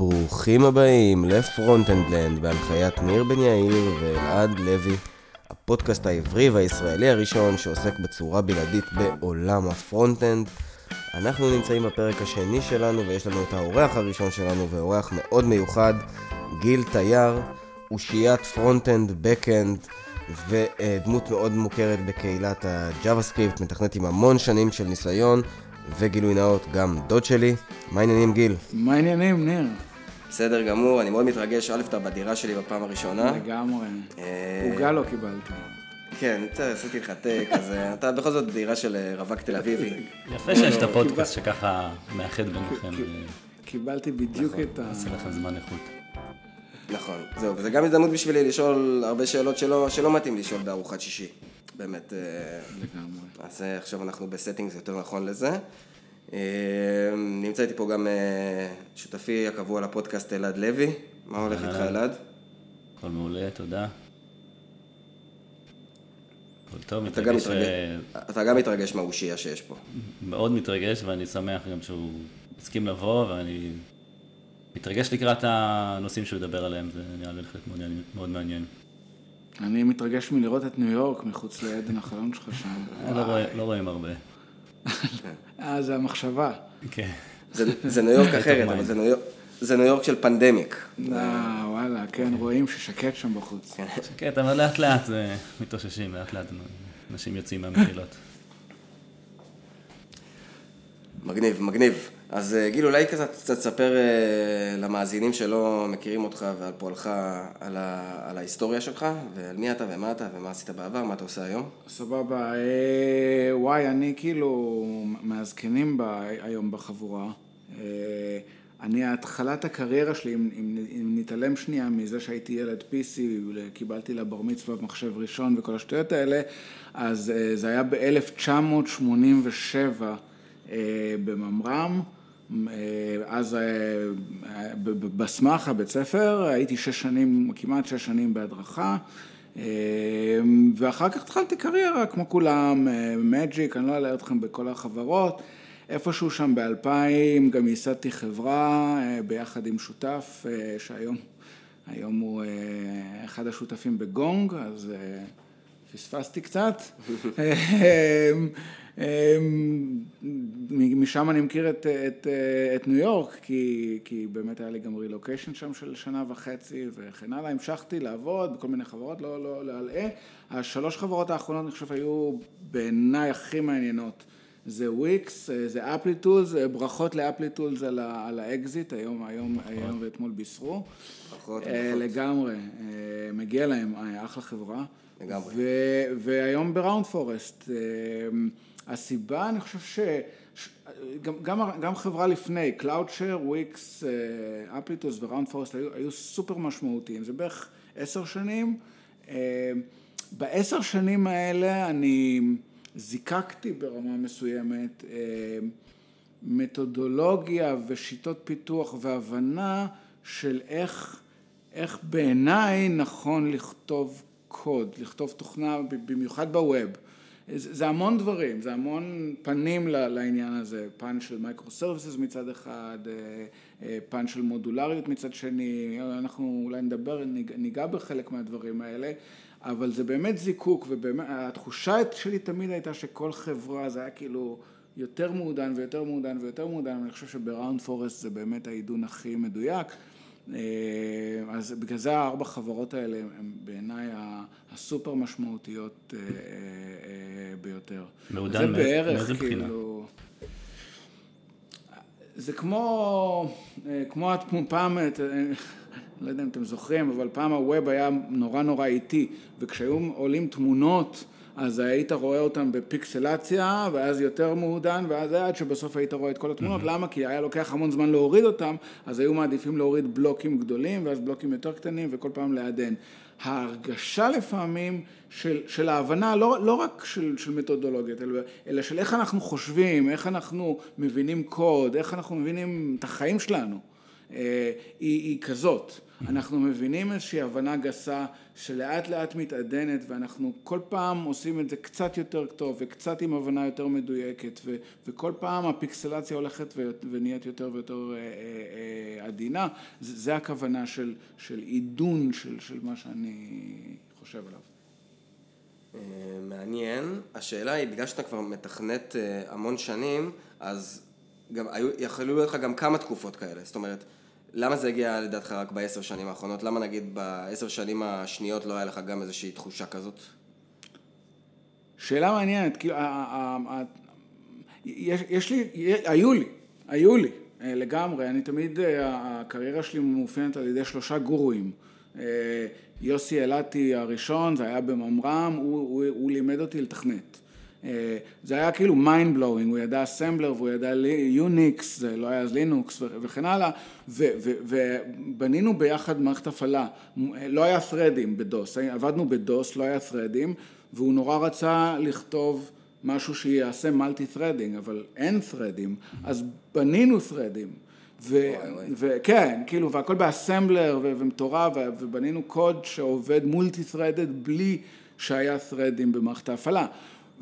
ברוכים הבאים לפרונטאנד בהנחיית ניר בן-יאיר ואלעד לוי, הפודקאסט העברי והישראלי הראשון שעוסק בצורה בלעדית בעולם הפרונטאנד. אנחנו נמצאים בפרק השני שלנו ויש לנו את האורח הראשון שלנו, ואורח מאוד מיוחד, גיל תייר, אושיית פרונטאנד, בקאנד ודמות מאוד מוכרת בקהילת ה-JavaScript, מתכנת עם המון שנים של ניסיון וגילוי נאות, גם דוד שלי. מה העניינים גיל? מה העניינים ניר? בסדר גמור, אני מאוד מתרגש, אלף אתה בדירה שלי בפעם הראשונה. לגמרי, פוגה לא קיבלתי. כן, עשיתי לך טק, אז אתה בכל זאת בדירה של רווק תל אביבי. יפה שיש את הפודקאסט שככה מאחד ביניכם. קיבלתי בדיוק את ה... עשה לכם זמן איכות. נכון, זהו, וזה גם הזדמנות בשבילי לשאול הרבה שאלות שלא מתאים לשאול בארוחת שישי. באמת, אז עכשיו אנחנו בסטינג, זה יותר נכון לזה. נמצא איתי פה גם שותפי הקבוע לפודקאסט אלעד לוי. מה הולך איתך אלעד? הכל מעולה, תודה. אתה גם מתרגש מהאושייה שיש פה. מאוד מתרגש, ואני שמח גם שהוא הסכים לבוא, ואני מתרגש לקראת הנושאים שהוא ידבר עליהם, זה נראה לי מאוד מעניין. אני מתרגש מלראות את ניו יורק מחוץ לעדן החלון שלך שם. לא רואים הרבה. זה המחשבה. כן. זה ניו יורק אחרת, אבל זה ניו יורק של פנדמיק. וואלה, כן, רואים ששקט שם בחוץ. שקט, אבל לאט לאט זה מתאוששים, לאט לאט אנשים יוצאים מהמחילות. מגניב, מגניב. אז גיל, אולי קצת תספר למאזינים שלא מכירים אותך ועל פועלך, על ההיסטוריה שלך, ועל מי אתה ומה אתה ומה עשית בעבר, מה אתה עושה היום? סבבה, וואי, אני כאילו מהזקנים היום בחבורה. אני התחלת הקריירה שלי, אם נתעלם שנייה מזה שהייתי ילד פיסי, קיבלתי לבר מצווה מחשב ראשון וכל השטויות האלה, אז זה היה ב-1987 בממר"ם. אז בסמך הבית ספר, הייתי 6 שנים, כמעט 6 שנים בהדרכה, ואחר כך התחלתי קריירה כמו כולם, מג'יק, אני לא אעלה אתכם בכל החברות, איפשהו שם ב-2000 גם ייסדתי חברה ביחד עם שותף, שהיום הוא אחד השותפים בגונג, אז פספסתי קצת. משם אני מכיר את ניו יורק, כי באמת היה לי גם רילוקיישן שם של 1.5 שנה וכן הלאה. המשכתי לעבוד בכל מיני חברות, לא להלאה. 3 חברות האחרונות אני חושב היו בעיניי הכי מעניינות. זה וויקס, זה אפליטוז, ברכות לאפליטוז על האקזיט, היום ואתמול בישרו. ברכות. לגמרי, מגיע להם אחלה חברה. לגמרי. והיום בראונד פורסט. הסיבה, אני חושב שגם חברה לפני, Cloud Share, Wix, Aplitos ו-Round Forest היו סופר משמעותיים. זה בערך 10 שנים. ב10 שנים האלה אני זיקקתי ברמה מסוימת מתודולוגיה ושיטות פיתוח והבנה של איך בעיניי נכון לכתוב קוד, לכתוב תוכנה במיוחד בווב. זה המון דברים, זה המון פנים לעניין הזה, פן של מייקרו סרוויסס מצד אחד, פן של מודולריות מצד שני, אנחנו אולי ניגע בחלק מהדברים האלה, אבל זה באמת זיקוק, והתחושה שלי תמיד הייתה שכל חברה זה היה כאילו יותר מעודן ויותר מעודן ויותר מעודן, אני חושב שבראונד פורסט זה באמת העידון הכי מדויק, אז בגלל זה 4 החברות האלה הן בעיניי הסופר משמעותיות ביותר. מעודן, זה בערך מאיזה בחינה? כאילו, זה כמו פעם, לא יודע אם אתם זוכרים, אבל פעם הווב היה נורא נורא איטי, וכשהיו עולים תמונות אז היית רואה אותם בפיקסלציה, ואז יותר מעודן, ואז עד שבסוף היית רואה את כל התמונות. למה? כי היה לוקח המון זמן להוריד אותם, אז היו מעדיפים להוריד בלוקים גדולים, ואז בלוקים יותר קטנים, וכל פעם לעדן. ההרגשה לפעמים של ההבנה, לא רק של מתודולוגיה, אלא של איך אנחנו חושבים, איך אנחנו מבינים קוד, איך אנחנו מבינים את החיים שלנו, היא כזאת. אנחנו מבינים איזושהי הבנה גסה שלאט לאט מתעדנת, ואנחנו כל פעם עושים את זה קצת יותר טוב וקצת עם הבנה יותר מדויקת, וכל פעם הפיקסלציה הולכת ונהיית יותר ויותר עדינה. זה הכוונה של עידון של מה שאני חושב עליו. מעניין. השאלה היא, בגלל שאתה כבר מתכנת המון שנים, אז גם יכלו להיות לך גם כמה תקופות כאלה. זאת אומרת, למה זה הגיע לדעתך רק ב-10 שנים האחרונות? למה נגיד ב-10 שנים השניות לא היה לך גם איזושהי תחושה כזאת? שאלה מעניינת. כאילו, היו לי לגמרי. אני תמיד, הקריירה שלי מאופיינת על ידי 3 גורואים. יוסי אלתי הראשון, זה היה בממרם, הוא לימד אותי לתכנת. זה היה כאילו mind blowing, הוא ידע אסמבלר והוא ידע יוניקס, זה לא היה אז לינוקס וכן הלאה, ובנינו ביחד מערכת הפעלה. לא היה threadים בדוס, עבדנו בדוס, לא היה threadים, והוא נורא רצה לכתוב משהו שיעשה multi threading, אבל אין threadים, אז בנינו threadים. וכן, כאילו, והכל באסמבלר ומתורב, ובנינו קוד שעובד מולטי-threaded בלי שהיה threadים במערכת ההפעלה.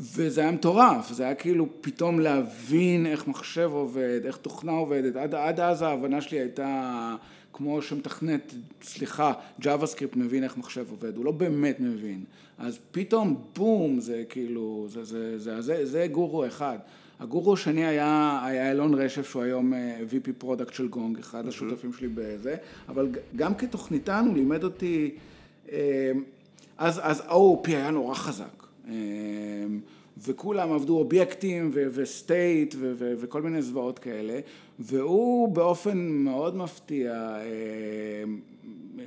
וזה היה מטורף, זה היה כאילו פתאום להבין איך מחשב עובד, איך תוכנה עובדת. עד אז ההבנה שלי הייתה כמו שמתכנת, JavaScript מבין איך מחשב עובד, הוא לא באמת מבין. אז פתאום, בום, זה כאילו, זה גורו אחד. הגורו השני היה אלון רשף, שהוא היום VP פרודקט של גונג, אחד השותפים שלי בזה, אבל גם כתוכניתן הוא לימד אותי, אז OOP היה נורא חזק, וכולם עבדו אובייקטים וסטייט וכל מיני זוועות כאלה, והוא באופן מאוד מפתיע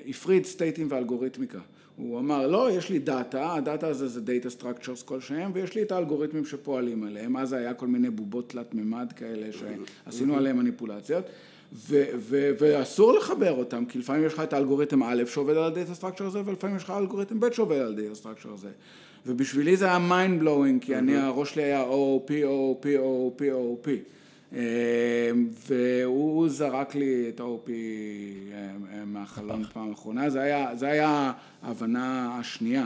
הפריד סטייטים ואלגוריתמיקה. הוא אמר, לא, יש לי דאטה, הדאטה הזה זה דאטה סטרקצ'רס כלשהם, ויש לי את האלגוריתמים שפועלים עליהם. אז היה כל מיני בובות תלת ממד כאלה שעשינו עליהם מניפולציות, ואסור לחבר אותם, כי לפעמים יש לך את האלגוריתם א' שעובד על הדאטה סטרקצ'ר הזה, ולפעמים יש לך אלגוריתם ב' שעובד על הדאטה סטרקצ'ר הזה. ובשבילי זה היה mind blowing, כי הראש שלי היה OOP, OOP, OOP, OOP. והוא זרק לי את ה-OP מהחלון פעם האחרונה. זה היה ההבנה השנייה,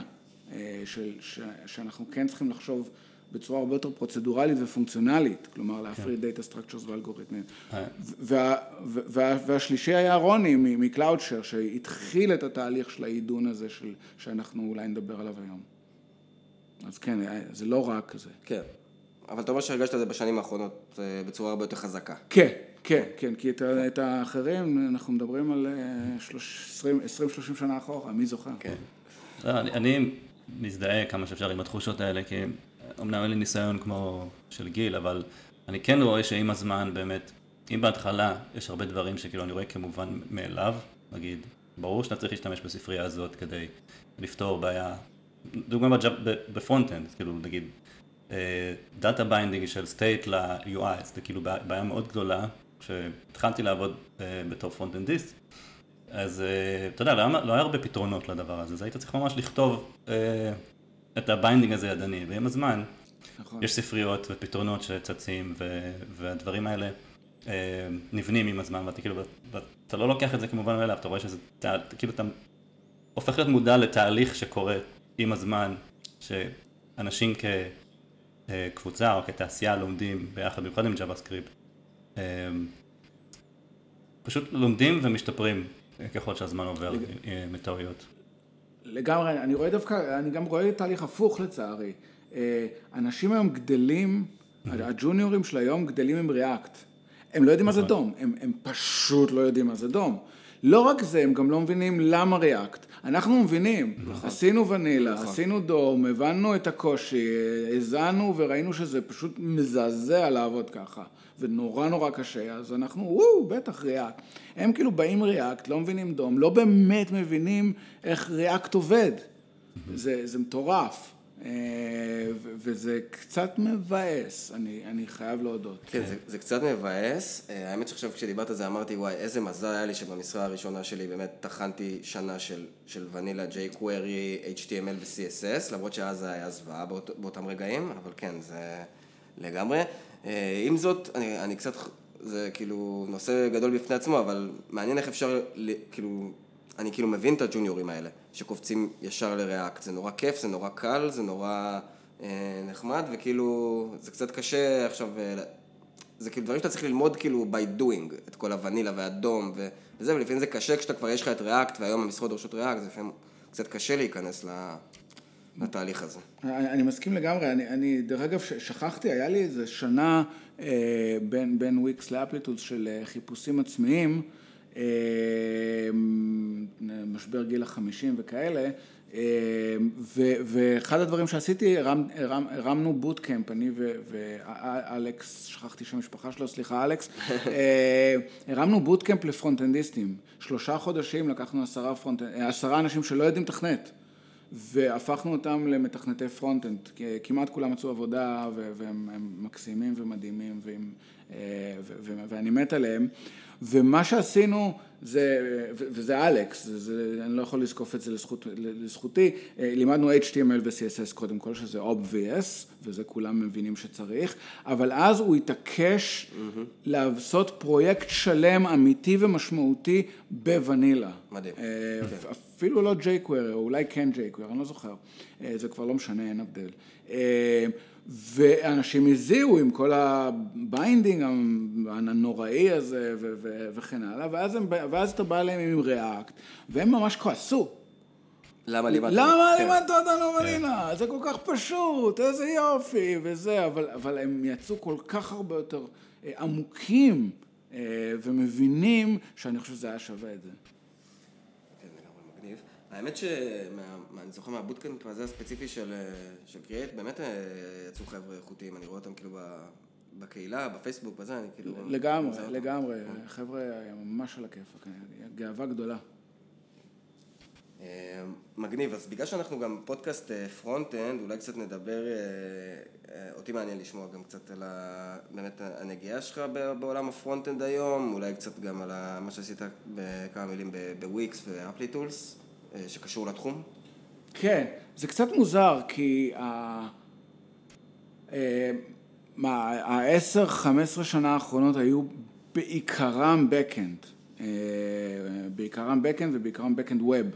שאנחנו כן צריכים לחשוב בצורה הרבה יותר פרוצדורלית ופונקציונלית, כלומר להפריד דאטה סטרקצ'רס ואלגוריתמים. והשלישי היה רוני מקלאוד שייר, שהתחיל את התהליך של העידון הזה, שאנחנו אולי נדבר עליו היום. אז כן, זה לא רק כזה. כן. אבל אתה אומר שהרגשת את זה בשנים האחרונות בצורה הרבה יותר חזקה. כן, כן, כן, כי את האחרים, אנחנו מדברים על 20-30 שנה אחורה, מי זוכר? כן. אני מזדהה כמה שאפשר עם התחושות האלה, כי אמנם אין לי ניסיון כמו של גיל, אבל אני כן רואה שעם הזמן באמת, אם בהתחלה יש הרבה דברים שכאילו אני רואה כמובן מאליו, נגיד, ברור שאתה צריך להשתמש בספרייה הזאת כדי לפתור בעיה, דוגמה בפרונטאנד, כאילו נגיד, דאטה ביינדינג של סטייט ל-UI, זה כאילו בעיה מאוד גדולה, כשהתחלתי לעבוד בתור פרונטנדיסט, אז אתה יודע, לא היה הרבה פתרונות לדבר הזה, אז היית צריך ממש לכתוב את הביינדינג הזה ידני, ועם הזמן יש ספריות ופתרונות שצצים, והדברים האלה נבנים עם הזמן, ואתה לא לוקח את זה כמובן מאליו, אתה רואה שזה, כאילו אתה הופך להיות מודע לתהליך שקורה עם הזמן, שאנשים כקבוצה או כתעשייה לומדים ביחד, במיוחד עם JavaScript, פשוט לומדים ומשתפרים ככל שהזמן עובר מטעויות. לגמרי, אני רואה דווקא, אני גם רואה תהליך הפוך לצערי. אנשים היום גדלים, הג'וניורים של היום גדלים עם React. הם לא יודעים מה זה דום, הם פשוט לא יודעים מה זה דום. לא רק זה, הם גם לא מבינים למה React. אנחנו מבינים, עשינו ונילה, עשינו דום, הבנו את הקושי, הזענו וראינו שזה פשוט מזעזע לעבוד ככה, ונורא נורא קשה, אז אנחנו, בטח React. הם כאילו באים React, לא מבינים דום, לא באמת מבינים איך React עובד. זה מטורף. וזה קצת מבאס, אני חייב להודות. כן, זה קצת מבאס. האמת שחשוב כשדיברת על זה אמרתי, וואי, איזה מזל היה לי שבמשרה הראשונה שלי באמת תכנתי שנה של ונילה, jQuery, HTML ו-CSS, למרות שאז זה היה זוועה באותם רגעים, אבל כן, זה לגמרי. עם זאת, אני קצת, זה כאילו נושא גדול בפני עצמו, אבל מעניין איך אפשר כאילו אני כאילו מבין את הג'וניורים האלה, שקופצים ישר לריאקט, זה נורא כיף, זה נורא קל, זה נורא נחמד, וכאילו זה קצת קשה עכשיו, זה כאילו דברים שאתה צריך ללמוד כאילו by doing, את כל הוונילה והדום וזה, ולפעמים זה קשה כשאתה כבר יש לך את ריאקט, והיום המשרות דורשות ריאקט, זה לפעמים קצת קשה להיכנס לתהליך הזה. אני מסכים לגמרי, אני דרך אגב שכחתי, היה לי איזה שנה בין וויקס לאפליטוס של חיפושים עצמיים, משבר גיל ה-50 וכאלה, ואחד הדברים שעשיתי, הרמנו בוטקאמפ, אני ואלכס, שכחתי שהמשפחה שלו, סליחה אלכס, הרמנו בוטקאמפ לפרונטנדיסטים, 3 חודשים לקחנו 10 אנשים שלא יודעים תכנת, והפכנו אותם למתכנתי פרונטנד, כמעט כולם מצאו עבודה, והם מקסימים ומדהימים, ואני מת עליהם, ומה שעשינו, וזה אלכס, אני לא יכול לזקוף את זה לזכותי, לימדנו HTML ו-CSS קודם כל, שזה obvious, וזה כולם מבינים שצריך, אבל אז הוא התעקש לעשות פרויקט שלם, אמיתי ומשמעותי, בוונילה. מדהים. אפילו לא jQuery, או אולי כן jQuery, אני לא זוכר, זה כבר לא משנה, אין הבדל. ואנשים הזיעו עם כל הביינדינג הנוראי הזה וכן הלאה, ואז אתה בא אליהם עם ריאקט, והם ממש כועסו. למה לימדת? אותנו ונילה? זה כל כך פשוט, איזה יופי וזה, אבל הם יצאו כל כך הרבה יותר עמוקים ומבינים שאני חושב שזה היה שווה את זה. האמת שאני זוכר מהבוטקאמפ הזה הספציפי של קריאט, באמת יצאו חבר'ה איכותיים, אני רואה אותם כאילו בקהילה, בפייסבוק, בזה, אני כאילו... לגמרי, חבר'ה ממש על הכיף, גאווה גדולה. מגניב, אז בגלל שאנחנו גם פודקאסט פרונט-אנד, אולי קצת נדבר, אותי מעניין לשמוע גם קצת על באמת הנגיעה שלך בעולם הפרונט-אנד היום, אולי קצת גם על מה שעשית בכמה מילים בוויקס ואפליטולס. שקשור לתחום? כן, זה קצת מוזר, כי 10-15 שנה האחרונות היו בעיקרם בקאנד. בעיקרם בקאנד ובעיקרם בקאנד ווב.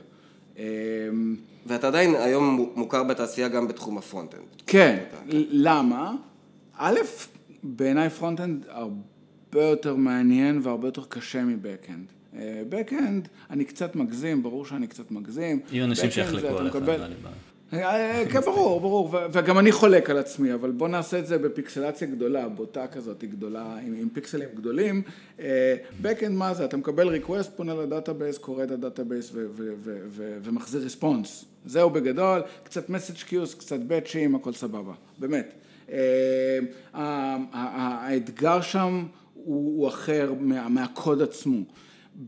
ואתה עדיין היום מוכר בתעשייה גם בתחום הפרונט-אנד. כן, למה? א', בעיניי פרונט-אנד הרבה יותר מעניין והרבה יותר קשה מבקאנד. בקאנד, אני קצת מגזים, ברור שאני קצת מגזים. יהיו אנשים שיחלקו עליך, כן, ברור, וגם אני חולק על עצמי, אבל בוא נעשה את זה בפיקסלציה גדולה, בוטה כזאת גדולה, עם פיקסלים גדולים. בקאנד, מה זה? אתה מקבל ריקווסט, פונה לדאטאבייס, קורא את הדאטאבייס ומחזיר ריספונס. זהו בגדול, קצת מסאג' קיוס, קצת בטשים, הכל סבבה, באמת. האתגר שם הוא אחר מהקוד עצמו.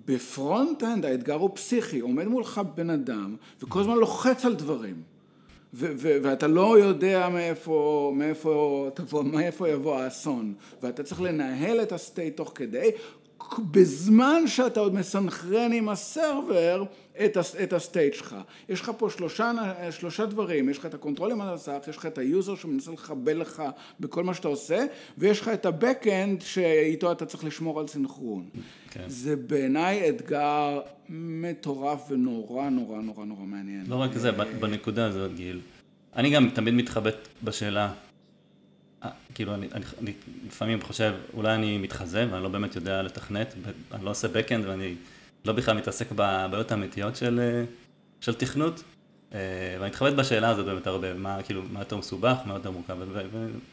בפרונט-אנד האתגר הוא פסיכי, עומד מולך בן אדם, וכל הזמן לוחץ על דברים, ואתה לא יודע מאיפה יבוא האסון, ואתה צריך לנהל את הסטייט תוך כדי, בזמן שאתה עוד מסנכרן עם הסרבר את הסטייט שלך. יש לך פה שלושה דברים, יש לך את הקונטרולים על הסך, יש לך את היוזר שמנסה לחבל לך בכל מה שאתה עושה, ויש לך את הבקאנד שאיתו אתה צריך לשמור על סנכרון. כן. זה בעיניי אתגר מטורף ונורא נורא נורא נורא מעניין. לא רק זה, בנקודה הזאת גיל. אני גם תמיד מתחבט בשאלה, כאילו אני לפעמים חושב, אולי אני מתחזה ואני לא באמת יודע לתכנת, אני לא עושה בקאנד ואני לא בכלל מתעסק בבעיות האמיתיות של תכנות, ואני מתחבט בשאלה הזאת באמת הרבה, מה יותר מסובך, מה יותר מורכב,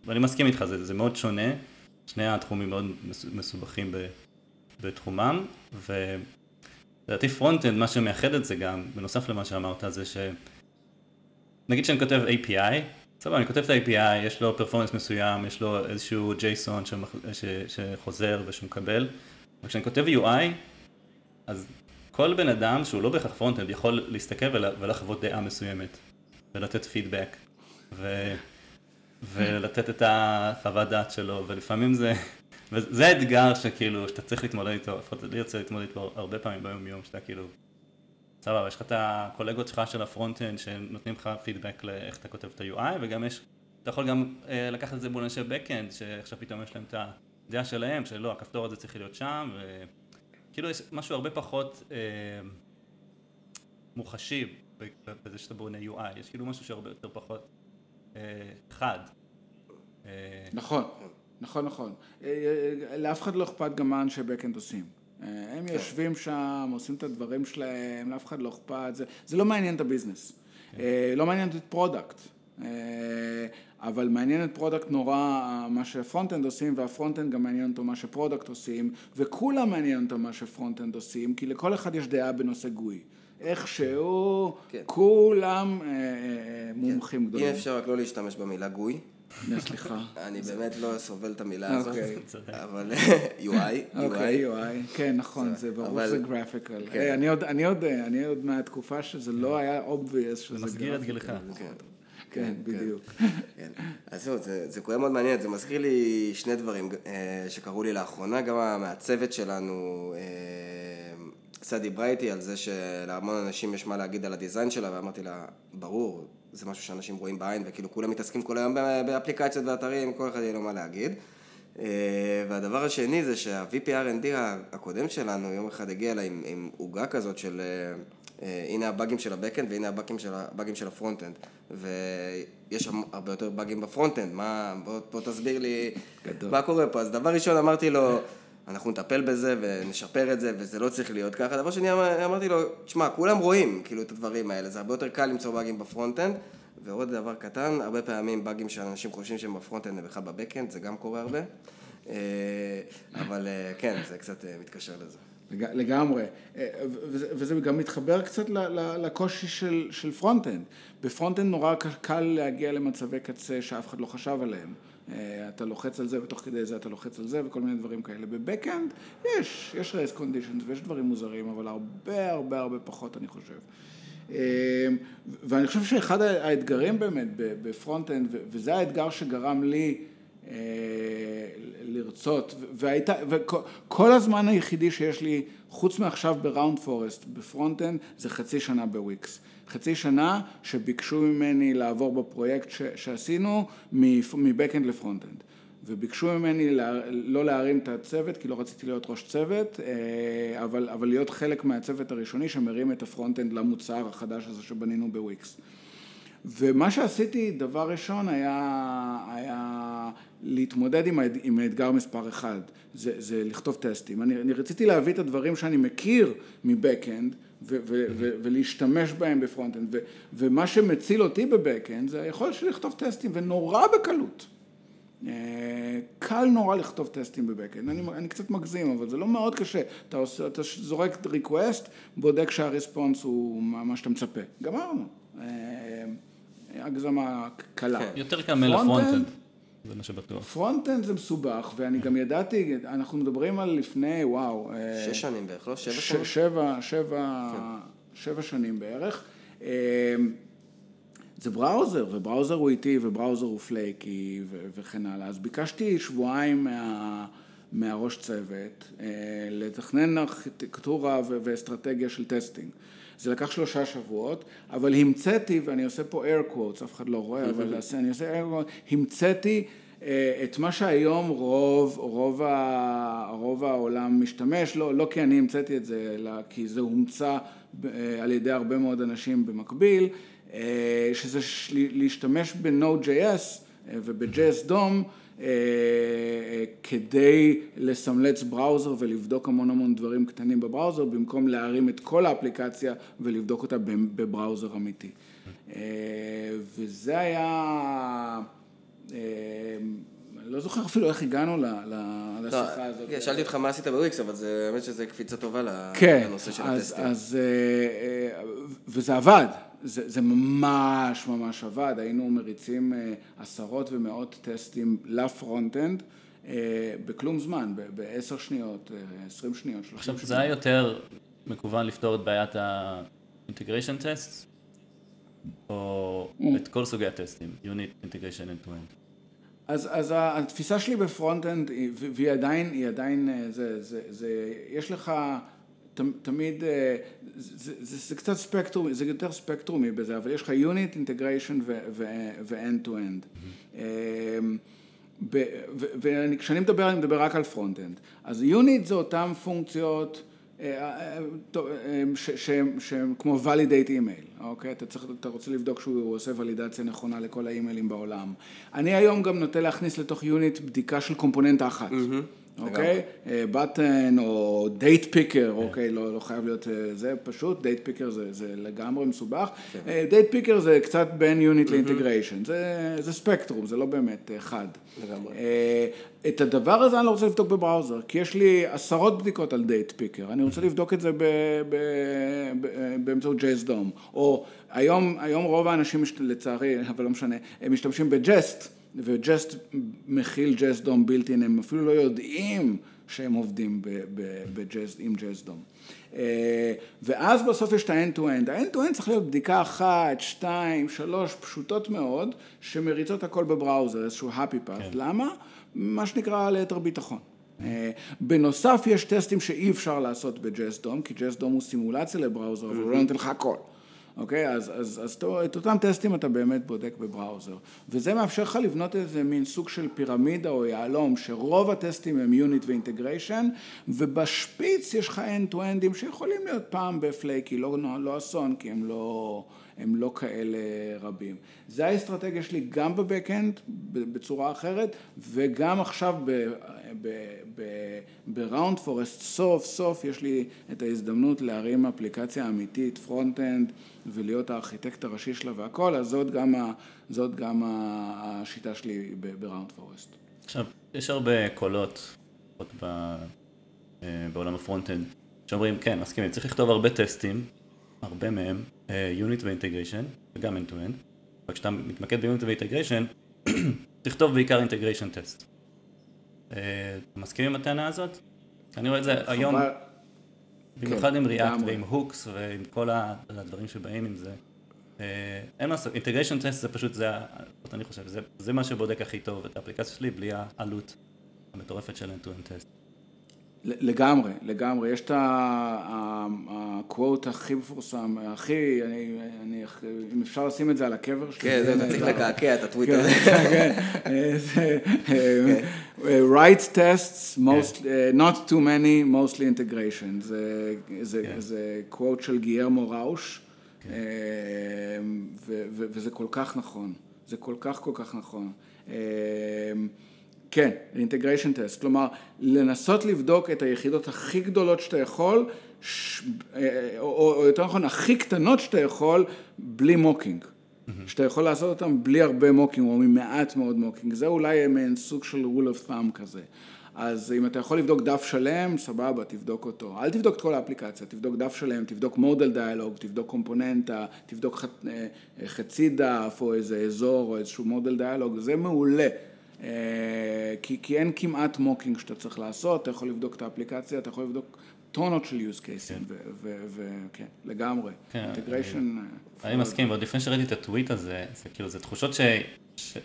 ואני מסכים איתך, זה מאוד שונה, שני התחומים מאוד מסובכים בתחומם, ולדעתי פרונט-אנד, מה שמאחד את זה גם, בנוסף למה שאמרת, זה נגיד שאני כותב API, סבבה, אני כותב את ה-API, יש לו פרפורמנס מסוים, יש לו איזשהו JSON שחוזר ושמקבל, וכשאני כותב UI, אז כל בן אדם שהוא לא בהכרח פרונט-אנד יכול להסתכל ולחוות דעה מסוימת, ולתת פידבק, ולתת את החוות דעת שלו, ולפעמים זה האתגר שכאילו, שאתה צריך להתמודד איתו, אני רוצה להתמודד איתו הרבה פעמים ביום-יום, שאתה כאילו... סבבה, יש לך את הקולגות שלך של הפרונט-אנד שנותנים לך פידבק לאיך אתה כותב את ה-UI, וגם אתה יכול גם לקחת את זה מול אנשי בקאנד, שעכשיו פתאום יש להם את הדעה שלהם, שלא, הכפתור הזה צריך להיות שם, וכאילו יש משהו הרבה פחות מוחשים בזה שאתה בונה UI, יש כאילו משהו שהרבה יותר פחות חד. נכון, נכון, נכון. לאף אחד לא אכפת גם מה אנשי בקאנד עושים. הם יושבים שם, עושים את הדברים שלהם, לאף אחד לא אכפת, זה לא מעניין את הביזנס. לא מעניין את פרודקט. אבל מעניין את פרודקט נורא מה שפרונטאנד עושים, והפרונטאנד גם מעניין אותו מה שפרודקט עושים, וכולם מעניין אותו מה שפרונטאנד עושים, כי לכל אחד יש דעה בנושא גוי. איכשהו, כולם מומחים גדולים. אי אפשר רק לא להשתמש במילה גוי. סליחה. אני באמת לא סובל את המילה הזאת. אבל UI. כן, נכון, זה ברור שזה גרפיקל. אני עוד מהתקופה שזה לא היה אובוויאס שזה גרפיקל. מסגיר את גילך. כן, בדיוק. אז זהו, זה קורה מאוד מעניין, זה מזכיר לי שני דברים שקרו לי לאחרונה, גם מהצוות שלנו קצת דיברה איתי על זה שלהמון אנשים יש מה להגיד על הדיזיין שלה, ואמרתי לה, ברור, זה משהו שאנשים רואים בעין, וכאילו כולם מתעסקים כל היום באפליקציות ואתרים, כל אחד יהיה לו מה להגיד. והדבר השני זה שה-VPRND הקודם שלנו, יום אחד הגיע אליי עם עוגה כזאת של... הנה הבאגים של הבקאנד והנה הבאגים של הפרונטאנד, ויש הרבה יותר באגים בפרונטאנד, בוא תסביר לי מה קורה פה. אז דבר ראשון אמרתי לו, אנחנו נטפל בזה ונשפר את זה וזה לא צריך להיות ככה. דבר שני אמרתי לו, תשמע, כולם רואים כאילו את הדברים האלה, זה הרבה יותר קל למצוא באגים בפרונטאנד. ועוד דבר קטן, הרבה פעמים באגים שאנשים חושבים שהם בפרונטאנד ובכלל בבקאנד, זה גם קורה הרבה, אבל כן, זה קצת מתקשר לזה. לגמרי, וזה גם מתחבר קצת לקושי של פרונטאנד. בפרונטאנד נורא קל להגיע למצבי קצה שאף אחד לא חשב עליהם. אתה לוחץ על זה ותוך כדי זה אתה לוחץ על זה וכל מיני דברים כאלה. בבקאנד יש רייס קונדישנס ויש דברים מוזרים, אבל הרבה הרבה הרבה פחות אני חושב. ואני חושב שאחד האתגרים באמת בפרונטאנד, וזה האתגר שגרם לי לרצות, וכל הזמן היחידי שיש לי, חוץ מעכשיו בראונד פורסט, בפרונטאנד, זה חצי שנה בוויקס. חצי שנה שביקשו ממני לעבור בפרויקט שעשינו, מבקאנד לפרונטאנד. וביקשו ממני לא להרים את הצוות, כי לא רציתי להיות ראש צוות, אבל להיות חלק מהצוות הראשוני שמרים את הפרונטאנד למוצר החדש הזה שבנינו בוויקס. ומה שעשיתי, דבר ראשון, היה להתמודד עם האתגר מספר אחד, זה לכתוב טסטים. אני רציתי להביא את הדברים שאני מכיר מבקאנד, ולהשתמש בהם בפרונטאנד, ומה שמציל אותי בבקאנד, זה היכולת של לכתוב טסטים, ונורא בקלות. קל נורא לכתוב טסטים בבקאנד, אני קצת מגזים, אבל זה לא מאוד קשה. אתה זורק ריקווסט, בודק שהרספונס הוא מה שאתה מצפה. גמרנו. הגזמה קלה. יותר קל לפרונטאנד, זה מה שבטוח. פרונטאנד זה מסובך, ואני גם ידעתי, אנחנו מדברים על לפני, וואו. 6 שנים בערך, לא? 7 שנים? 7 שנים בערך. זה בראוזר, ובראוזר הוא איטי, ובראוזר הוא פלייקי, וכן הלאה. אז ביקשתי שבועיים מהראש צוות, לתכנן ארכיטקטורה ואסטרטגיה של טסטינג. זה לקח 3 שבועות, אבל המצאתי, ואני עושה פה air quotes, אף אחד לא רואה, אבל אני עושה air quotes, המצאתי את מה שהיום רוב העולם משתמש, לא כי אני המצאתי את זה, אלא כי זה הומצא על ידי הרבה מאוד אנשים במקביל, שזה להשתמש ב-Node.js וב-jsdom, כדי לסמלץ בראוזר ולבדוק המון המון דברים קטנים בבראוזר, במקום להרים את כל האפליקציה ולבדוק אותה בבראוזר אמיתי. וזה היה... לא זוכר אפילו איך הגענו לשיחה הזאת. שאלתי אותך מה עשית בוויקס, אבל זה באמת שזה קפיצה טובה לנושא של הטסטים. וזה עבד. זה ממש ממש עבד, היינו מריצים עשרות ומאות טסטים לפרונט-אנד בכלום זמן, ב10 שניות, 20 שניות, 30 שניות. עכשיו זה היה יותר מקוון לפתור את בעיית ה-integration tests, או את כל סוגי הטסטים, unit integration and point? אז התפיסה שלי בפרונט-אנד, והיא עדיין, יש לך... תמיד, זה קצת ספקטרום, זה יותר ספקטרומי בזה, אבל יש לך יוניט, אינטגריישן ואנד-טו-אנד. וכשאני מדבר, אני מדבר רק על פרונט-אנד. אז יוניט זה אותן פונקציות שהם כמו validate email, אוקיי? אתה רוצה לבדוק שהוא עושה ולידציה נכונה לכל האימיילים בעולם. אני היום גם נוטה להכניס לתוך יוניט בדיקה של קומפוננטה אחת. אוקיי? בטן או דייט פיקר, אוקיי? לא חייב להיות זה פשוט, דייט פיקר זה לגמרי מסובך. דייט פיקר זה קצת בין יוניט לאינטגריישן. זה ספקטרום, זה לא באמת חד. לגמרי. את הדבר הזה אני לא רוצה לבדוק בבראוזר, כי יש לי עשרות בדיקות על דייט פיקר. אני רוצה לבדוק את זה באמצעות jsdom. או היום רוב האנשים, לצערי, אבל לא משנה, הם משתמשים ב-jest. ו-Jest מכיל jsdom built-in, הם אפילו לא יודעים שהם עובדים עם jsdom. ואז בסוף יש את ה-end-to-end. ה-end-to-end צריך להיות בדיקה 1, 2, 3 פשוטות מאוד, שמריצות הכל בבראוזר, איזשהו happy path. למה? מה שנקרא ליתר ביטחון. בנוסף יש טסטים שאי אפשר לעשות ב-jsdom, כי jsdom הוא סימולציה לבראוזר, אבל הוא לא נותן לך הכל. אוקיי, אז את אותם טסטים אתה באמת בודק בבראוזר, וזה מאפשר לך לבנות איזה מין סוג של פירמידה או יעלום, שרוב הטסטים הם יוניט ואינטגריישן, ובשפיץ יש לך end-to-end'ים שיכולים להיות פעם בפלייקי, לא אסון, כי הם לא כאלה רבים. זה האסטרטגיה שלי גם בבקאנד, בצורה אחרת, וגם עכשיו בראונד פורסט, סוף סוף יש לי את ההזדמנות להרים אפליקציה אמיתית, פרונטאנד, ולהיות הארכיטקט הראשי שלה והכל, אז זאת גם השיטה שלי בראונד פורסט. עכשיו, יש הרבה קולות בעולם הפרונטאנד, שאומרים, כן, מסכימים, צריך לכתוב הרבה טסטים, הרבה מהם, יוניט ואינטגריישן, וגם end-to-end. רק כשאתה מתמקד ביוניט ואינטגריישן, תכתוב בעיקר אינטגריישן טסט. מסכימים עם הטענה הזאת? אני רואה את זה היום, במיוחד עם React ועם הוקס ועם כל הדברים שבאים עם זה. אינטגריישן טסט זה פשוט, אני חושב, זה מה שבודק הכי טוב את האפליקציה שלי, בלי העלות המטורפת של end-to-end טסט. לגמרי, יש את הקוואט הכי מפורסם, הכי, אם אפשר לשים את זה על הקבר שלי. כן, זה נציג לקעקע, את הטוויטר. כן, Right tests, not too many, mostly integration. זה קוואט של גילרמו ראוש, וזה כל כך נכון, זה כל כך נכון. כן, integration test, כלומר, לנסות לבדוק את היחידות הכי גדולות שאתה יכול, או יותר נכון, הכי קטנות שאתה יכול, בלי מוקינג. שאתה יכול לעשות אותם בלי הרבה מוקינג, או ממעט מאוד מוקינג. זה אולי מעין סוג של rule of thumb כזה. אז אם אתה יכול לבדוק דף שלם, סבבה, תבדוק אותו. אל תבדוק את כל האפליקציה, תבדוק דף שלם, תבדוק מודל דיאלוג, תבדוק קומפוננטה, תבדוק חצי דף, או איזה אזור, או איזשהו מודל דיאלוג. זה מעולה. כי אין כמעט מוקינג שאתה צריך לעשות, אתה יכול לבדוק את האפליקציה, אתה יכול לבדוק טונות של use cases, וכן, לגמרי, integration. אני מסכים, ועוד לפני שראיתי את הטוויט הזה, זה כאילו, זה תחושות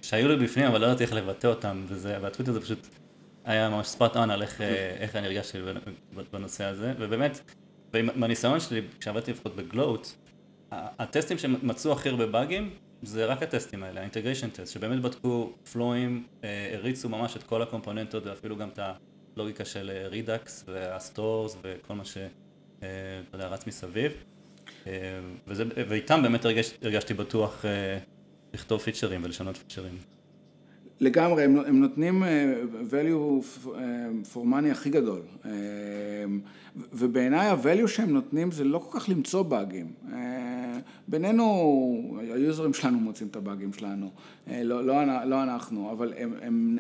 שהיו לי בפנים, אבל לא יודעת איך לבטא אותם, והטוויט הזה פשוט היה ממש spot on על איך אני הרגשתי בנושא הזה, ובאמת, בניסיון שלי, כשעבדתי לפחות בגלוט, הטסטים שמצאו הכי הרבה באגים, זה רק הטסטים האלה, ה-integration test, שבאמת בדקו פלואים, הריצו ממש את כל הקומפוננטות, ואפילו גם את הלוגיקה של Redux וה-stores וכל מה שרץ מסביב. ואיתם באמת הרגשתי בטוח לכתוב פיצ'רים ולשנות פיצ'רים. לגמרי, הם נותנים value for money הכי גדול. ובעיניי ה-value שהם נותנים זה לא כל כך למצוא באגים. בינינו, היוזרים שלנו מוצאים את הבאגים שלנו, לא אנחנו, אבל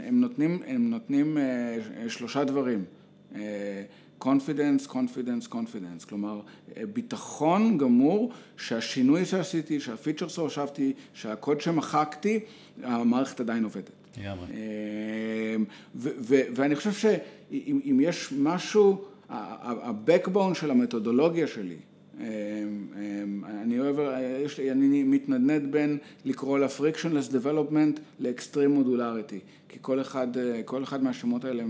הם נותנים שלושה דברים, confidence, confidence, confidence, כלומר, ביטחון גמור שהשינוי שעשיתי, שהפיצ'ר שהושבתי, שהקוד שמחקתי, המערכת עדיין עובדת. ואני חושב שאם יש משהו, ה-backbone של המתודולוגיה שלי, אני מתנדנד בין לקרוא לה frictionless development לאקסטרים מודולריטי, כי כל אחד מהשמות האלה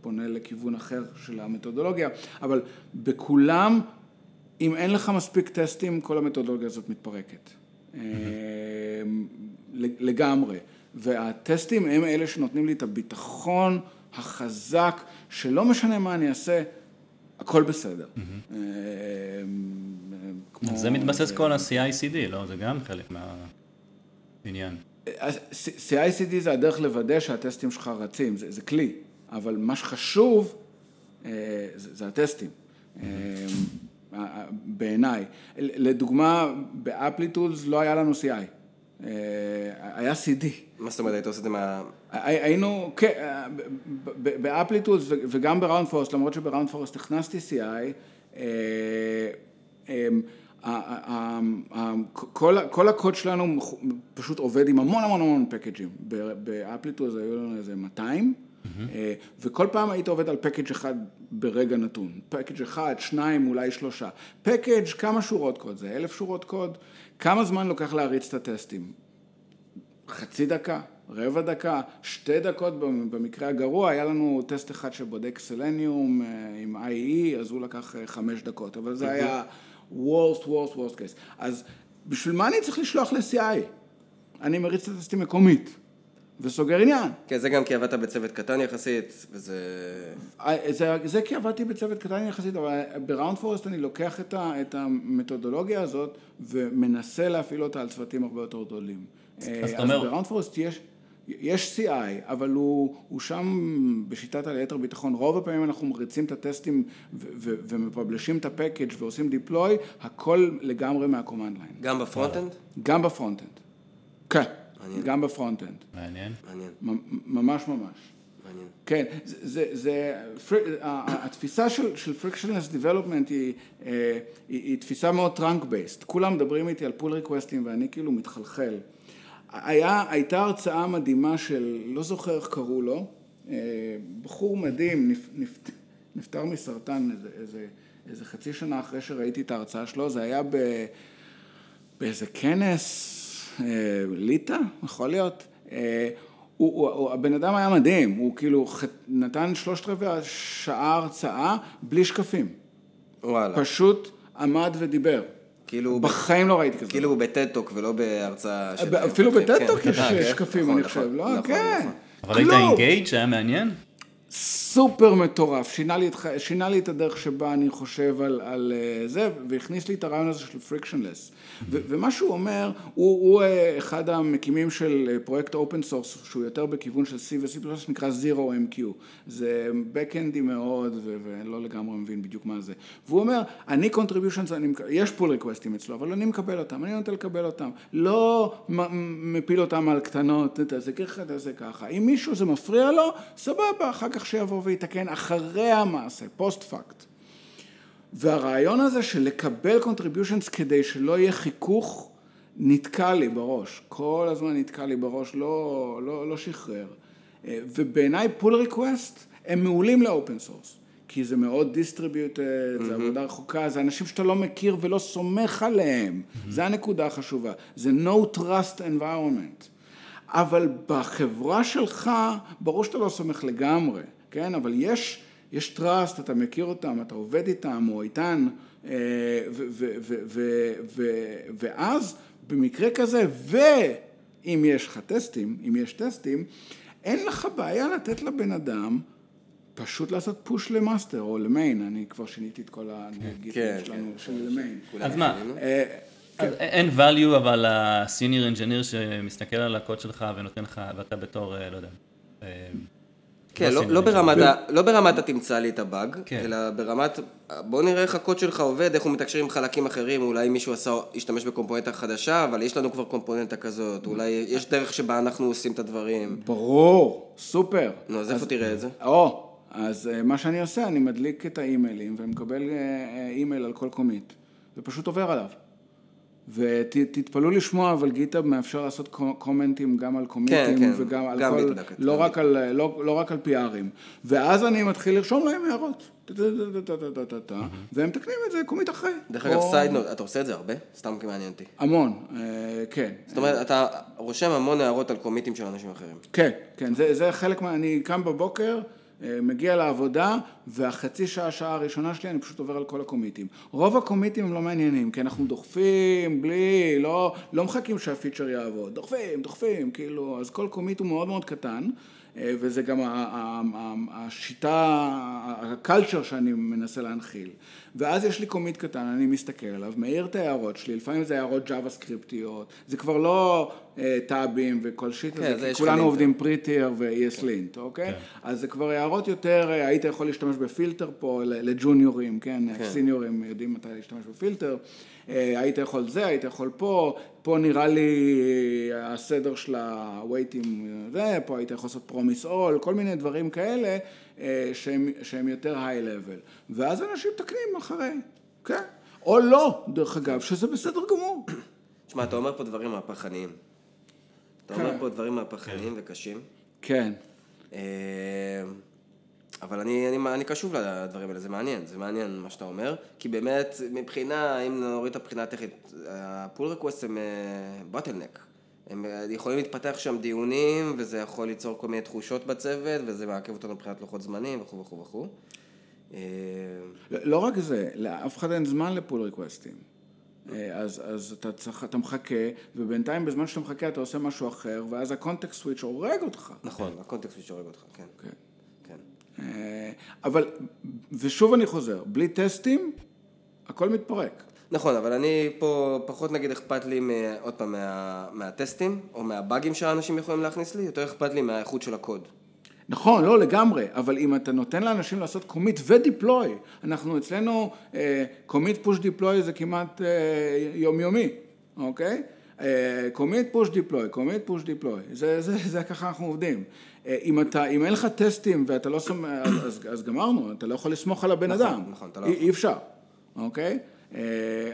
פונה לכיוון אחר של המתודולוגיה, אבל בכולם, אם אין לך מספיק טסטים, כל המתודולוגיה הזאת מתפרקת לגמרי, והטסטים הם אלה שנותנים לי את הביטחון החזק שלא משנה מה אני אעשה, הכל בסדר. זה מתבסס כל ה-CICD, לא? זה גם חלק מהעניין. CICD זה הדרך לוודא שהטסטים שלך רצים, זה כלי, אבל מה שחשוב זה הטסטים. בעיניי. לדוגמה, באפליטולס לא היה לנו CI. היה CD. מה זאת אומרת, היית עושה את זה מה... היינו, כן, באפליטולס וגם בראונד פורסט, למרות שבראונד פורסט הכנסתי CI, כל הקוד שלנו פשוט עובד עם המון המון המון פקאג'ים. באפליטולס היו לנו איזה 200, וכל פעם היית עובד על פקאג' אחד ברגע נתון, פקאג' אחד, שניים, אולי שלושה, פקאג' כמה שורות קוד, זה 1,000 שורות קוד, כמה זמן לוקח להריץ את הטסטים? חצי דקה, רבע דקה, 2 דקות במקרה הגרוע, היה לנו טסט אחד שבודק סלניום עם IE, אז הוא לקח 5 דקות, אבל זה היה worst case. אז בשביל מה אני צריך לשלוח ל-CI? אני מריץ את הטסטים מקומית. וסוגר עניין. כן, זה גם כי עבדת בצוות קטן יחסית, וזה... זה כי עבדתי בצוות קטן יחסית, אבל בראונד פורסט אני לוקח את המתודולוגיה הזאת, ומנסה להפעיל אותה על צוותים הרבה יותר גדולים. אז בראונד פורסט יש CI, אבל הוא שם בשיטת היתר ביטחון. רוב הפעמים אנחנו מריצים את הטסטים, ומפבלשים את הפקאג' ועושים דיפלוי, הכל לגמרי מהקומנד ליין. גם בפרונטאנד? גם בפרונטאנד. כן. גם בפרונט-אנד. מעניין. ממש. מעניין. כן, זה, התפיסה של frictionless development היא תפיסה מאוד trunk-based. כולם מדברים איתי על פול ריקווסטים ואני כאילו מתחלחל. הייתה הרצאה מדהימה של, לא זוכר איך קראו לו, בחור מדהים, נפטר מסרטן איזה חצי שנה אחרי שראיתי את ההרצאה שלו, זה היה באיזה כנס... ליטה, יכול להיות. הבן אדם היה מדהים, הוא כאילו נתן 3/4 שעה הרצאה בלי שקפים. וואלה. פשוט עמד ודיבר. כאילו בחיים לא ראיתי כזה. כאילו הוא בטד-טוק ולא בהרצאה של... אפילו בטד-טוק יש שקפים, אני חושב, לא? כן. אבל היית אינגייג' שהיה מעניין? סופר מטורף, שינה לי את הדרך שבה אני חושב על זה, והכניס לי את הרעיון הזה של frictionless. ומה שהוא אומר, הוא אחד המקימים של פרויקט אופן סורס, שהוא יותר בכיוון של C ו-C++, שנקרא Zero MQ. זה back-endי מאוד, ואני לא לגמרי מבין בדיוק מה זה. והוא אומר, אני contributions, יש פול ריקווסטים אצלו, אבל אני מקבל אותם, אני נוטה לקבל אותם. לא מפיל אותם על קטנות, תעשה ככה, תעשה ככה. אם מישהו זה מפריע לו, סבבה, אחר כך שיבוא ויתקן אחרי המעשה, פוסט-פקט. והרעיון הזה של לקבל contributions כדי שלא יהיה חיכוך, נתקע לי בראש. כל הזמן נתקע לי בראש, לא שחרר. ובעיניי פול ריקווסט הם מעולים לאופן סורס, כי זה מאוד distributed, זה עבודה רחוקה, זה אנשים שאתה לא מכיר ולא סומך עליהם. זה הנקודה החשובה. זה no trust environment. אבל בחברה שלך, ברור שאתה לא סומך לגמרי, כן? אבל יש טראסט, אתה מכיר אותם, אתה עובד איתם או איתן, ואז במקרה כזה, ואם יש לך טסטים, אם יש טסטים, אין לך בעיה לתת לבן אדם פשוט לעשות פוש למאסטר או למיין, אני כבר שיניתי את כל הגיטים שלנו של למיין. אז מה? אין value, אבל הסיניור אנג'יניר שמסתכל על הקוד שלך ונותן לך, ואתה בתור, לא יודע. כן, לא ברמת התמצא לי את הבאג, אלא ברמת, בוא נראה איך הקוד שלך עובד, איך הוא מתקשר עם חלקים אחרים, אולי מישהו השתמש בקומפוננטה חדשה, אבל יש לנו כבר קומפוננטה כזאת, אולי יש דרך שבה אנחנו עושים את הדברים. ברור, סופר. נו, אז איפה תראה את זה? אז מה שאני עושה, אני מדליק את האימיילים, ומקבל אימייל על כל קומיט, ופשוט עובר עליו. ותתפלו לשמוע, אבל גיטהאב מאפשר לעשות קומנטים גם על קומיטים, וגם על כל, לא רק על פיארים. ואז אני מתחיל לרשום להם הערות, והם תקנים את זה קומיט אחרי. דרך אגב, סיידנוט, אתה עושה את זה הרבה? סתם מעניין אותי. המון, כן. זאת אומרת, אתה רושם המון הערות על קומיטים של אנשים אחרים. כן, כן, זה חלק מה, אני קם בבוקר, מגיע לעבודה, והחצי שעה הראשונה שלי, אני פשוט עובר על כל הקומיטים. רוב הקומיטים הם לא מעניינים, כי אנחנו דוחפים, בלי, לא מחכים שהפיצ'ר יעבוד. דוחפים, כאילו, אז כל קומיט הוא מאוד מאוד קטן, וזה גם השיטה, הקלצ'ר שאני מנסה להנחיל. ואז יש לי קומיט קטן, אני מסתכל עליו, מעיר את ההערות שלי, לפעמים זה הערות ג'אווה סקריפטיות, זה כבר לא טאבים וכל שיט, כולנו עובדים פריטיר ו-ES Lint, אוקיי? אז זה כבר הערות יותר, היית יכול להשתמש בפילטר פה, לג'וניורים, כן? הסיניורים יודעים מתי להשתמש בפילטר, היית יכול זה, היית יכול פה, פה נראה לי הסדר של הווייטים, זה, פה היית יכול לעשות פרומיס אול, כל מיני דברים כאלה, שהם יותר high-level. ואז אנשים תקנים אחרי, כן? או לא, דרך אגב, שזה בסדר גמור. תשמע, אתה אומר פה דברים מהפכניים. אתה אומר פה דברים מהפכניים וקשים. כן. אבל אני קשוב לדברים האלה, זה מעניין, זה מעניין מה שאתה אומר, כי באמת מבחינה, אם נוריד את הבחינה הטכנית, הפול ריקווסט הם בוטלנק, הם יכולים להתפתח שם דיונים, וזה יכול ליצור כל מיני תחושות בצוות, וזה מעכב אותנו מבחינת לוחות זמנים, וכו' וכו' וכו'. לא רק זה, לאף אחד אין זמן לפול ריקווסטים. אז אתה מחכה, ובינתיים בזמן שאתה מחכה אתה עושה משהו אחר, ואז הקונטקסט סוויץ' הורג אותך. נכון, הקונטקסט סוויץ' הורג אותך, כן. אבל, ושוב אני חוזר, בלי טסטים, הכל מתפרק. נכון, אבל אני פה פחות נגיד אכפת לי עוד פעם מהטסטים, או מהבאגים שהאנשים יכולים להכניס לי, יותר אכפת לי מהאיכות של הקוד. נכון, לא לגמרי, אבל אם אתה נותן לאנשים לעשות קומיט ודיפלוי, אנחנו אצלנו, קומיט פוש דיפלוי זה כמעט יומיומי, אוקיי? קומיט פוש דיפלוי, קומיט פוש דיפלוי, זה ככה אנחנו עובדים. אם אין לך טסטים ואתה לא שם, אז גמרנו, אתה לא יכול לסמוך על הבן אדם. נכון, אתה לא יכול. אי אפשר, אוקיי?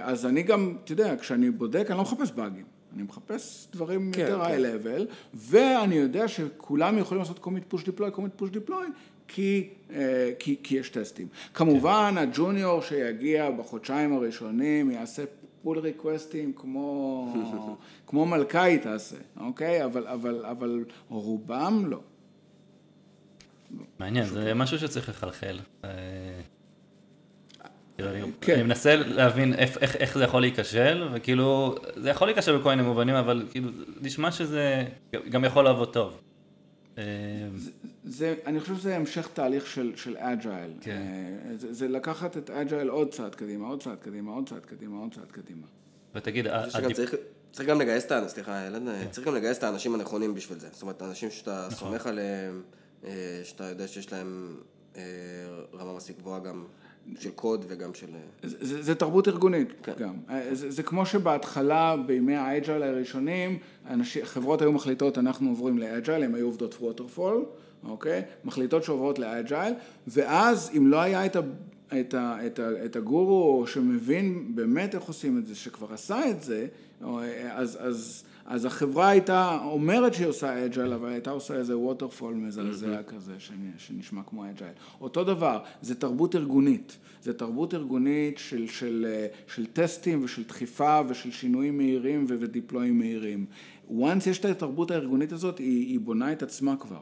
אז אני גם, תדע, כשאני בודק, אני לא מחפש באגים, אני מחפש דברים יותר high-level, ואני יודע שכולם יכולים לעשות commit push deploy, commit push deploy, כי יש טסטים. כמובן, הג'וניור שיגיע בחודשיים הראשונים יעשה פול ריקווסטים כמו מלכאי תעשה, אוקיי? אבל רובם לא. מעניין, זה משהו שצריך לחלחל. אני מנסה להבין איך זה יכול להיקשל, וכאילו, זה יכול להיקשל בכל מיני מובנים, אבל כאילו, נשמע שזה גם יכול לעבוד טוב. אני חושב שזה המשך תהליך של אג'ייל. זה לקחת את אג'ייל עוד צעד קדימה, עוד צעד קדימה, עוד צעד קדימה, עוד צעד קדימה. ותגיד, צריך גם לגייס את האנשים, סליחה, צריך גם לגייס את האנשים הנכונים בשביל זה. זאת אומרת, האנשים שאתה סומך עליהם, שאתה יודע שיש להם רמה מספיק גבוהה גם, של קוד וגם של... זה תרבות ארגונית גם. זה כמו שבהתחלה, בימי האג'ייל הראשונים, חברות היו מחליטות, אנחנו עוברים לאג'ייל, הן היו עובדות ווטרפול, אוקיי? מחליטות שעוברות לאג'ייל, ואז אם לא היה את הגורו שמבין באמת איך עושים את זה, שכבר עשה את זה, אז החברה הייתה אומרת שהיא עושה אג'ייל, אבל הייתה עושה איזה ווטרפול מזלזל כזה, שנשמע כמו אג'ייל. אותו דבר, זה תרבות ארגונית. זה תרבות ארגונית של טסטים ושל דחיפה ושל שינויים מהירים ודיפלויים מהירים. once יש את התרבות הארגונית הזאת, היא בונה את עצמה כבר.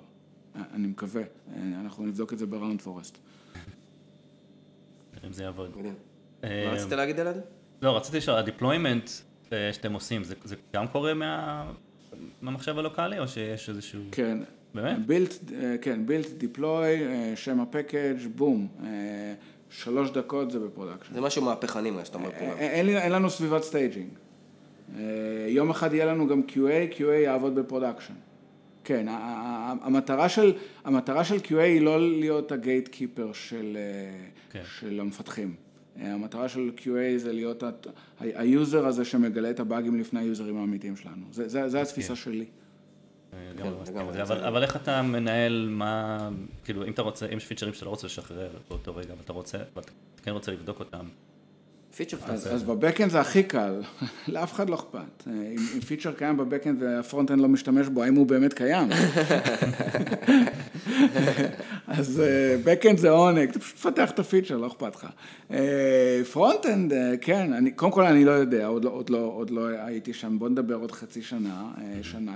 אני מקווה. אנחנו נבדוק את זה בראונד פורסט. אם זה יעבוד. מה רצית להגיד על זה? לא, רציתי שהדיפלוימנט... שאתם עושים, זה גם קורה מהמחשב הלוקלי, או שיש איזשהו... כן, build, deploy, שם הפקאג', בום, 3 דקות זה בפרודקשן. זה משהו מהפכני, מה שאתה אומר פה. אין לנו סביבת סטייג'ינג. יום אחד יהיה לנו גם QA יעבוד בפרודקשן. כן, המטרה של QA היא לא להיות הגייט קיפר של המפתחים. המטרה של QA זה להיות היוזר הזה שמגלה את הבאגים לפני היוזרים האמיתיים שלנו. זה התפיסה שלי. אבל איך אתה מנהל מה, כאילו, אם אתה רוצה, אם יש פיצ'רים שאתה לא רוצה לשחרר באותו רגע, אבל אתה רוצה, ואתה כן רוצה לבדוק אותם. אז בבקאנד זה הכי קל, לאף אחד לא אכפת. אם פיצ'ר קיים בבקאנד והפרונטאנד לא משתמש בו, האם הוא באמת קיים? אז בקאנד זה עונג, אתה פשוט פתח את הפיצ'ר, לא אכפת לך. פרונטאנד, כן, קודם כל אני לא יודע, עוד לא הייתי שם, בוא נדבר עוד חצי שנה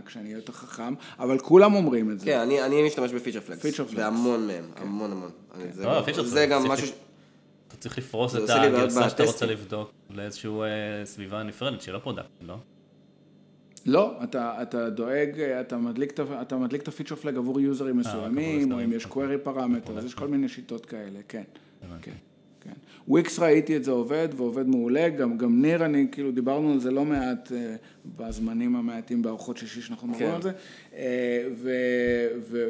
כשאני אהיה יותר חכם, אבל כולם אומרים את זה. כן, אני משתמש בפיצ'ר פלקס, והמון מהם, המון. זה גם משהו... אתה צריך לפרוס את הגרסה שאתה רוצה לבדוק לאיזשהו סביבה נפרדת, שלא פרודקט, לא? לא, אתה דואג, אתה מדליק את הפיצ'ר פלג עבור יוזרים מסוימים, או אם יש query פרמטר, אז יש כל מיני שיטות כאלה, כן. וויקס ראיתי את זה עובד, ועובד מעולה, גם ניר, אני כאילו דיברנו על זה לא מעט בזמנים המעטים, בארוחות שישי שאנחנו מדברים על זה,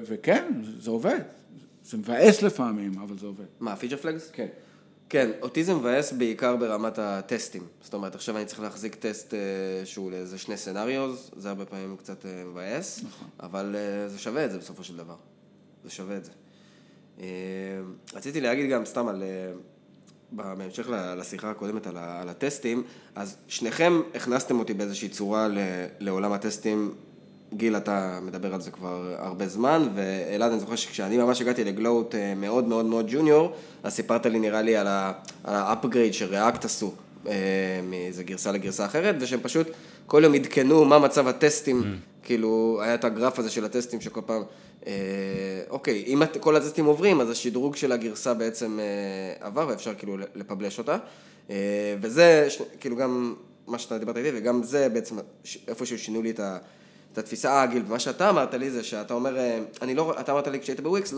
וכן, זה עובד. זה מבאס לפעמים, אבל זה עובד. מה, פיצ'ר פלגס? כן. כן, אותי זה מבאס בעיקר ברמת הטסטים. זאת אומרת, עכשיו אני צריך להחזיק טסט שהוא לאיזה שני סנריוז, זה הרבה פעמים קצת מבאס, אבל זה שווה את זה בסופו של דבר. זה שווה את זה. רציתי להגיד גם סתם על, בהמשך לשיחה הקודמת על הטסטים, אז שניכם הכנסתם אותי באיזושהי צורה לעולם הטסטים. גיל, אתה מדבר על זה כבר הרבה זמן, ואלעד, אני זוכר שכשאני ממש הגעתי לגלוט מאוד מאוד מאוד ג'וניור, אז סיפרת לי, נראה לי, על האפגרייד שריאקט עשו מאיזו גרסה לגרסה אחרת, ושהם פשוט כל יום עדכנו מה מצב הטסטים, כאילו, היה את הגרף הזה של הטסטים שכל פעם, אוקיי, אם כל הטסטים עוברים, אז השדרוג של הגרסה בעצם עבר, ואפשר כאילו לפבלש אותה, וזה, כאילו, גם מה שאתה דיברת איתי, וגם זה בעצם איפשהו שינו לי את ה... את התפיסה העגיל, ומה שאתה אמרת לי זה שאתה אומר, אתה אמרת לי כשהיית בוויקס,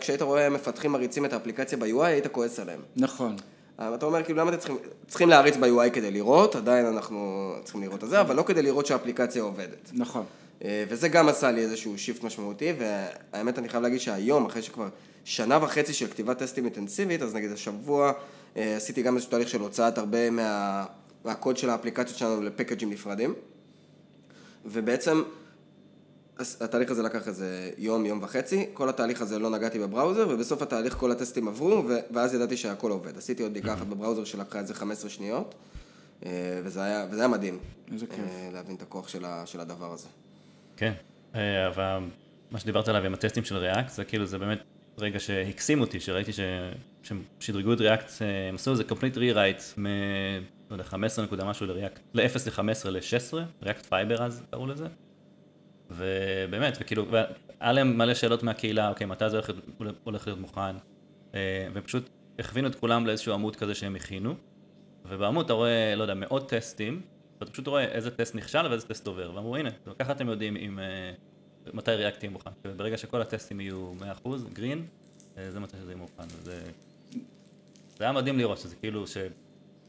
כשהיית רואה מפתחים מריצים את האפליקציה ב-UI, היית כועס עליהם. נכון. אתה אומר, כאילו, למה אתם צריכים להריץ ב-UI כדי לראות, עדיין אנחנו צריכים לראות את זה, אבל לא כדי לראות שהאפליקציה עובדת. נכון. וזה גם עשה לי איזשהו שיפט משמעותי, והאמת אני חייב להגיד שהיום, אחרי שכבר שנה וחצי של כתיבת טסטים אינטנסיבית, אז נגיד השבוע עשיתי גם איזשהו תהליך של הוצאת הרבה מהקוד של האפליקציות שלנו לפקאג'ים נפרדים. ובעצם התהליך הזה לקח איזה יום, יום וחצי, כל התהליך הזה לא נגעתי בבראוזר, ובסוף התהליך כל הטסטים עברו, ואז ידעתי שהכל עובד. עשיתי עוד בדיקה אחת בבראוזר שלקחה איזה 15 שניות, וזה היה מדהים. איזה כיף. להבין את הכוח של הדבר הזה. כן, אבל מה שדיברת עליו עם הטסטים של ריאקט, זה כאילו, זה באמת רגע שהקסים אותי, שראיתי שדרגו את ריאקט, הם עשו איזה complete rewrite, לא יודע, 15 נקודה משהו לריאקט, ל-0 ל-15 ל-16, ריאקט פייבר אז קראו לזה, ובאמת, וכאילו, היה להם מלא שאלות מהקהילה, אוקיי, מתי זה הולך להיות מוכן, ופשוט הכווינו את כולם לאיזשהו עמוד כזה שהם הכינו, ובעמוד אתה רואה, לא יודע, מאות טסטים, ואתה פשוט רואה איזה טסט נכשל ואיזה טסט עובר, ואמרו, הנה, ככה אתם יודעים מתי ריאקט יהיה מוכן, ברגע שכל הטסטים יהיו 100%, גרין, זה מתי שזה יהיה מוכן, זה היה מדהים לראות שזה כאילו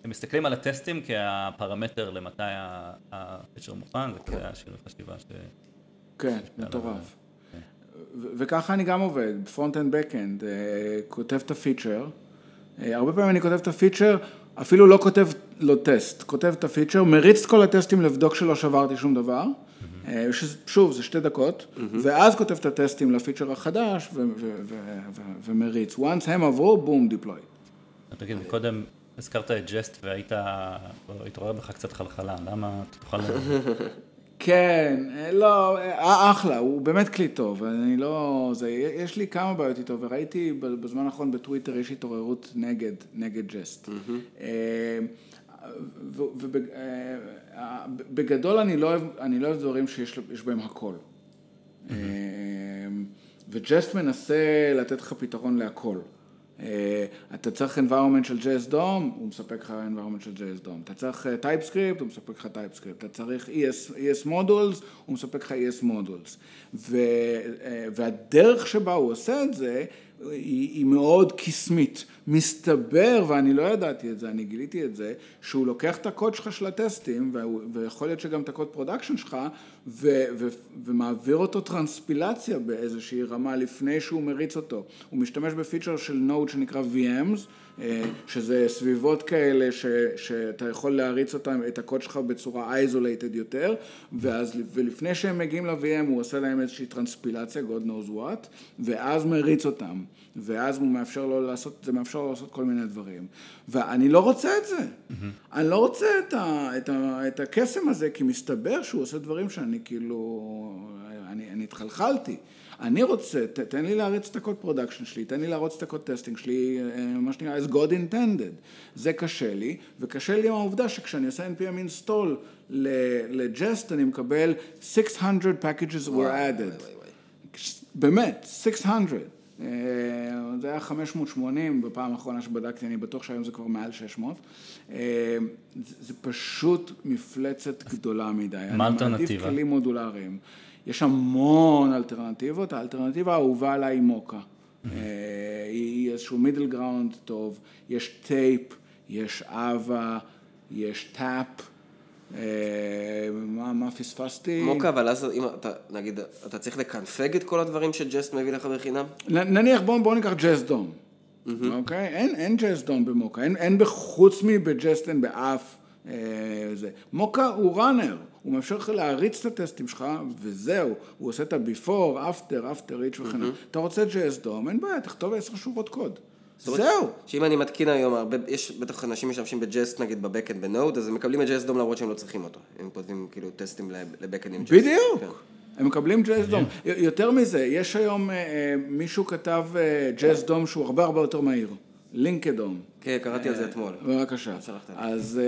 הם מסתכלים על הטסטים כהפרמטר למתי הפיצ'ר מוכן, וכזה השינוי חשיבה ש... כן, מטורף. וככה אני גם עובד, פרונט-אנד, בק-אנד, כותב את הפיצ'ר. הרבה פעמים אני כותב את הפיצ'ר, אפילו לא כותב לו טסט, כותב את הפיצ'ר, מריץ כל הטסטים לבדוק שלא שברתי שום דבר, שוב, זה 2 דקות, ואז כותב את הטסטים לפיצ'ר החדש, ומריץ. once הם עברו, בום, דיפלוי. תגיד, קודם... הזכרת את ג'סט והיית התעורר בך קצת חלחלה, למה אתה תוכל לראות? כן, לא, אחלה, הוא באמת כלי טוב, אני לא, יש לי כמה בעיות איתו, וראיתי בזמן האחרון בטוויטר יש התעוררות נגד ג'סט. ובגדול אני לא אוהב דברים שיש בהם הכל. וג'סט מנסה לתת לך פתרון להכל. אתה צריך environment של jsdom, הוא מספק לך environment של jsdom. אתה צריך TypeScript, הוא מספק לך TypeScript. אתה צריך ES modules, הוא מספק לך ES modules. והדרך שבה הוא עושה את זה, היא מאוד קסמית. מסתבר, ואני לא ידעתי את זה, אני גיליתי את זה, שהוא לוקח את הקוד שלך של הטסטים, ויכול להיות שגם את הקוד פרודקשן שלך, ומעביר אותו טרנספילציה באיזושהי רמה לפני שהוא מריץ אותו. הוא משתמש בפיצ'ר של נוד שנקרא VMs, שזה סביבות כאלה שאתה יכול להריץ אותם, את הקוד שלך בצורה isolated יותר, ולפני שהם מגיעים ל-VM, הוא עושה להם איזושהי טרנספילציה, God knows what, ואז מריץ אותם. ואז הוא מאפשר לו לעשות, זה מאפשר לו לעשות כל מיני דברים. ואני לא רוצה את זה. אני לא רוצה את הקסם הזה, כי מסתבר שהוא עושה דברים שאני כאילו, אני התחלחלתי. אני רוצה, תן לי להריץ את הקוד פרודקשן שלי, תן לי להריץ את הקוד טסטינג שלי, מה שנראה, as God intended. זה קשה לי, וקשה לי עם העובדה שכשאני עושה NPM install ל-Jest, אני מקבל 600 packages were added. באמת, 600. זה היה 580, בפעם האחרונה שבדקתי, אני בטוח שהיום זה כבר מעל 600. זה פשוט מפלצת גדולה מדי. מה אלטרנטיבה? אני מעדיף כלים מודולריים. יש המון אלטרנטיבות, האלטרנטיבה האהובה עליי היא מוקה. היא איזשהו מידל גראונד טוב, יש טייפ, יש אבה, יש טאפ. מה פספסתי? מוקה, אבל אז אם אתה, נגיד, אתה צריך לקנפג את כל הדברים שג'סט מביא לך בחינם? נניח, בואו ניקח ג'סדום. אוקיי? אין ג'סדום במוקה, אין בחוץ מבג'סט, אין באף זה. מוקה הוא ראנר, הוא מאפשר לך להריץ את הטסטים שלך, וזהו, הוא עושה את ה-before, after, after each וכן. אתה רוצה jsdom, אין בעיה, תכתוב 10 שורות קוד. זהו. שאם אני מתקין היום, יש בטח אנשים משתמשים ב-Jest, נגיד בבקאנד, בנוד, אז הם מקבלים את jsdom למרות שהם לא צריכים אותו. הם כותבים כאילו טסטים לבקאנד עם Jest. בדיוק. הם מקבלים jsdom. יותר מזה, יש היום מישהו כתב jsdom שהוא הרבה הרבה יותר מהיר. Linked DOM. כן, קראתי על זה אתמול. בבקשה. אז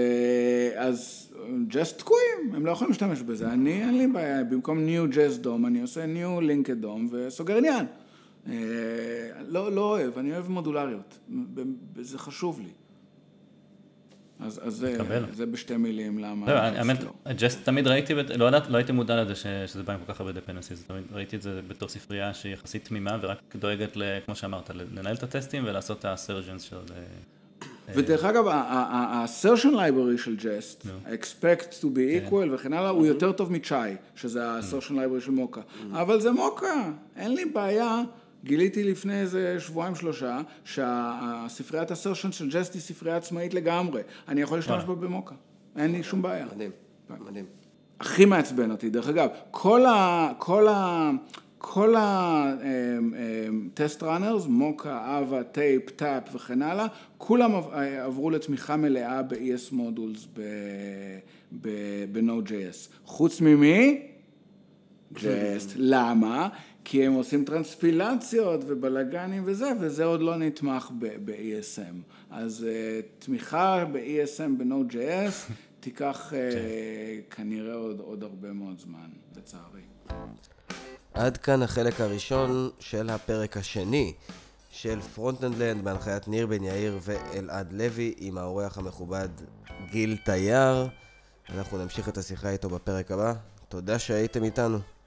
just תקועים, הם לא יכולים להשתמש בזה. אני, אין לי בעיה, במקום new jsdom, אני עושה new Linked DOM וסוגר עניין. לא אוהב, אני אוהב מודולריות. זה חשוב לי. אז זה בשתי מילים, למה... just תמיד ראיתי, לא הייתי מודע לזה שזה בא עם כל כך הרבה דפנסיז, ראיתי את זה בתור ספרייה שהיא יחסית תמימה ורק דואגת, כמו שאמרת, לנהל את הטסטים ולעשות את האסרג'נס של... ודרך אגב, ה-assertion library של Jest, expect to be equal וכן הלאה, הוא יותר טוב מצ'אי, שזה ה-assertion library של מוקה, אבל זה מוקה, אין לי בעיה. גיליתי לפני איזה שבועיים-שלושה, שהספריית הסרשן של ג'סט היא ספרייה עצמאית לגמרי. אני יכול להשתמש בה במוקה. אין לי שום בעיה. מדהים, מדהים. הכי מעצבן אותי, דרך אגב. כל הטסט ראנרס, מוקה, אבה, טייפ, טאפ וכן הלאה, כולם עברו לתמיכה מלאה ב-ES modules ב-Node.js. חוץ ממי? ג'סט. למה? כי הם עושים טרנספילציות ובלגנים וזה, וזה עוד לא נתמך ב-ESM. אז תמיכה ב-ESM ב-Node.js תיקח כנראה עוד הרבה מאוד זמן, לצערי. עד כאן החלק הראשון של הפרק השני של פרונטאנד בהנחיית ניר בן-יאיר ואלעד לוי עם האורח המכובד גיל תייר. אנחנו נמשיך את השיחה איתו בפרק הבא. תודה שהייתם איתנו.